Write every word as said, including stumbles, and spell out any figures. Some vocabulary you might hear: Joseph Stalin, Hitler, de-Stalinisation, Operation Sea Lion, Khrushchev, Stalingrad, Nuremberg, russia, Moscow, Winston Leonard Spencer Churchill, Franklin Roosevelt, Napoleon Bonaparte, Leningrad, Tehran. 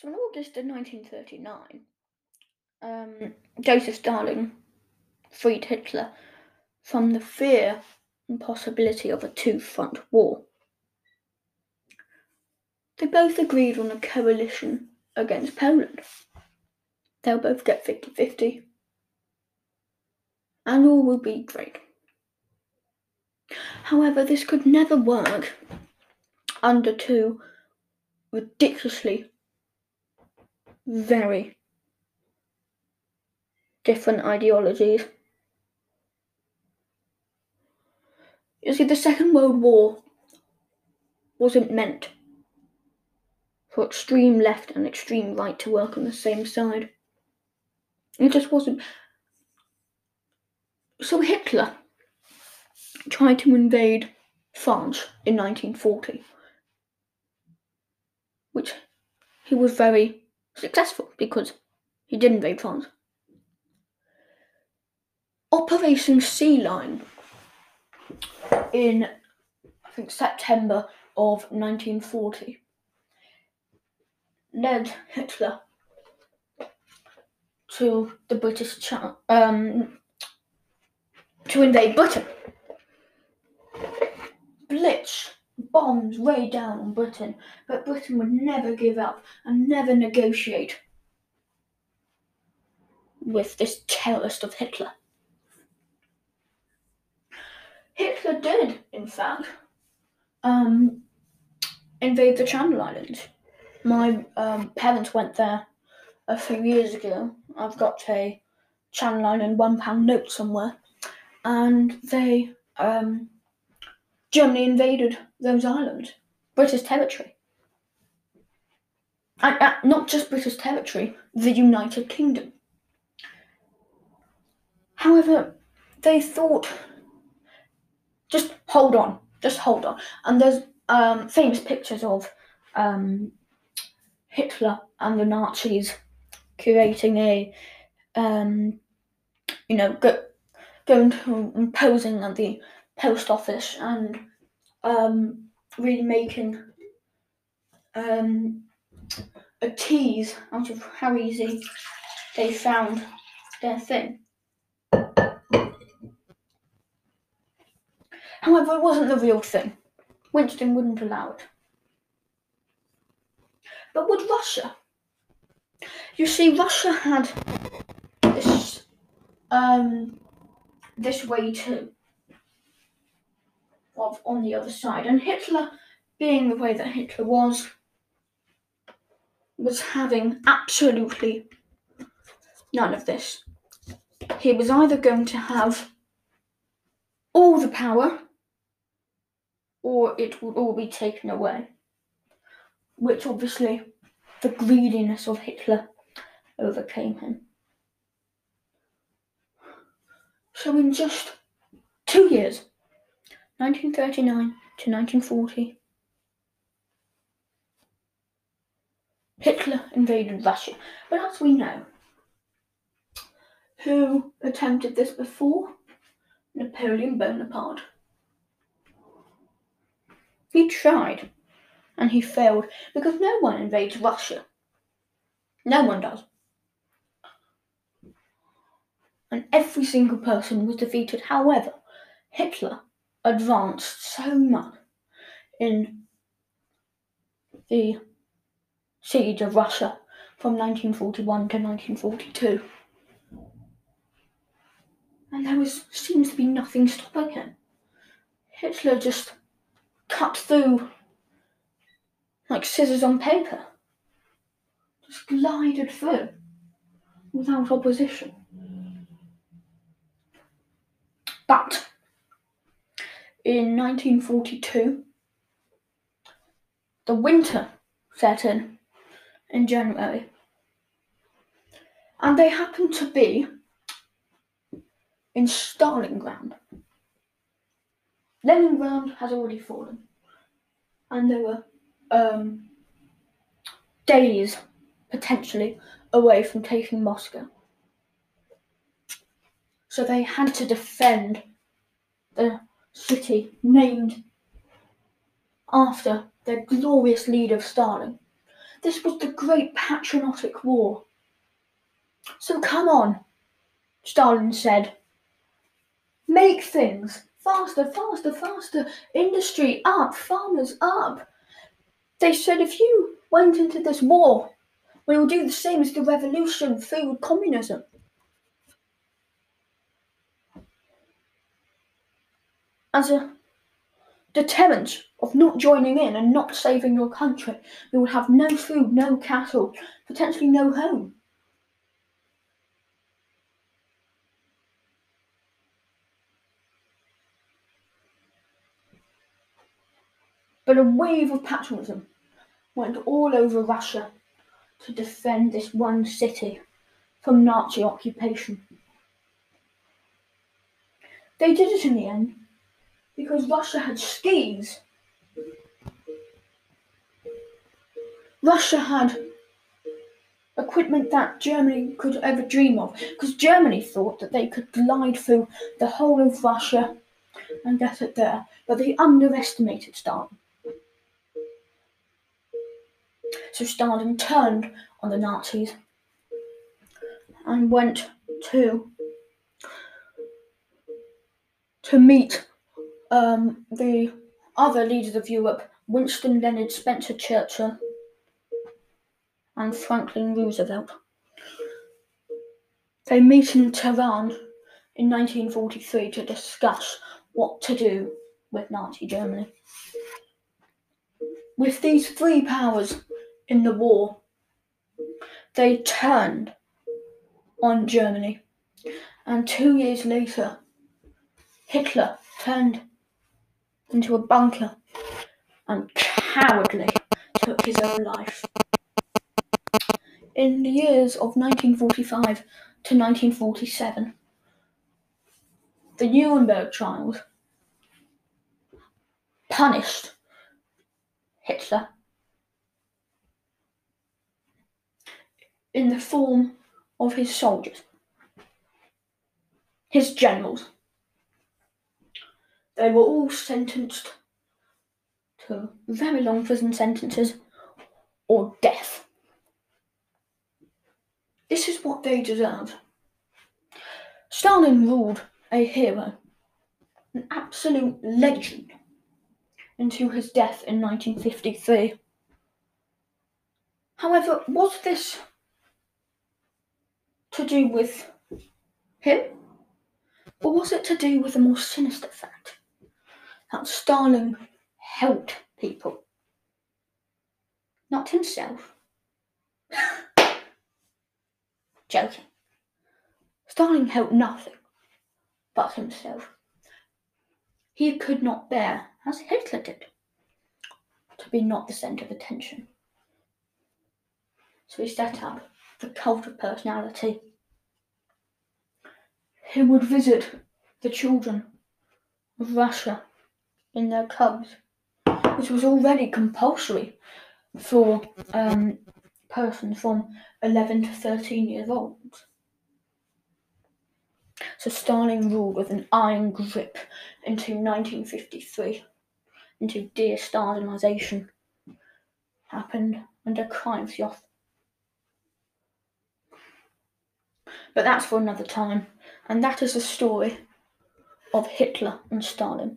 So in August of nineteen thirty-nine, um, Joseph Stalin freed Hitler from the fear and possibility of a two-front war. They both agreed on a coalition against Poland. They'll both get fifty-fifty. And all will be great. However, this could never work under two ridiculously very different ideologies. You see, the Second World War wasn't meant for extreme left and extreme right to work on the same side. It just wasn't. So Hitler tried to invade France in nineteen forty, which he was very successful because he did invade France. Operation Sea Lion in, I think, September of nineteen forty led Hitler to the British cha- um, to invade Britain. Blitz bombs rained down on Britain, but Britain would never give up and never negotiate with this terrorist of Hitler. Hitler did, in fact, um, invade the Channel Islands. My um, parents went there a few years ago. I've got a Channel Island one pound note somewhere, and they... Um, Germany invaded those islands, British territory. And uh, not just British territory, the United Kingdom. However, they thought, just hold on, just hold on. And there's um, famous pictures of um, Hitler and the Nazis creating a, um, you know, go, going to and posing at the post office and um, really making um, a tease out of how easy they found their thing. However, it wasn't the real thing. Winston wouldn't allow it. But would Russia? You see, Russia had this um, this way too. Of on the other side, and Hitler, being the way that Hitler was, was having absolutely none of this. He was either going to have all the power, or it would all be taken away, which obviously the greediness of Hitler overcame him. So in just two years, nineteen thirty-nine to nineteen forty, Hitler invaded Russia. But as we know, who attempted this before? Napoleon Bonaparte. He tried and he failed because no one invades Russia. No one does. And every single person was defeated. However, Hitler advanced so much in the siege of Russia from nineteen forty-one to nineteen forty-two, and there was seems to be nothing stopping him. Hitler just cut through like scissors on paper, just glided through without opposition. But in nineteen forty-two, the winter set in, in January, and they happened to be in Stalingrad. Leningrad has already fallen, and they were um, days, potentially, away from taking Moscow. So they had to defend the city named after their glorious leader Stalin. This was the great patriotic war. So come on, Stalin said. Make things faster, faster, faster. Industry up, farmers up. They said if you went into this war, we will do the same as the revolution through communism. As a deterrent of not joining in and not saving your country, you will have no food, no cattle, potentially no home. But a wave of patriotism went all over Russia to defend this one city from Nazi occupation. They did it in the end because Russia had skis. Russia had equipment that Germany could ever dream of, because Germany thought that they could glide through the whole of Russia and get it there, but they underestimated Stalin. So Stalin turned on the Nazis and went to to meet um, the other leaders of Europe, Winston Leonard Spencer Churchill and Franklin Roosevelt. They meet in Tehran in nineteen forty-three to discuss what to do with Nazi Germany. With these three powers in the war, they turned on Germany, and two years later, Hitler turned into a bunker and cowardly took his own life. In the years of nineteen forty-five to nineteen forty-seven, the Nuremberg trials punished Hitler in the form of his soldiers, his generals. They were all sentenced to very long prison sentences or death. This is what they deserved. Stalin ruled a hero, an absolute legend, until his death in nineteen fifty-three. However, was this to do with him, or was it to do with a more sinister fact that Stalin helped people, not himself? Joking. Stalin helped nothing but himself. He could not bear, as Hitler did, to be not the centre of attention. So he set up the cult of personality, who would visit the children of Russia in their clubs, which was already compulsory for um, persons from eleven to thirteen years old. So Stalin ruled with an iron grip into nineteen fifty-three, until de-Stalinisation happened under Khrushchev. But that's for another time, and that is the story of Hitler and Stalin.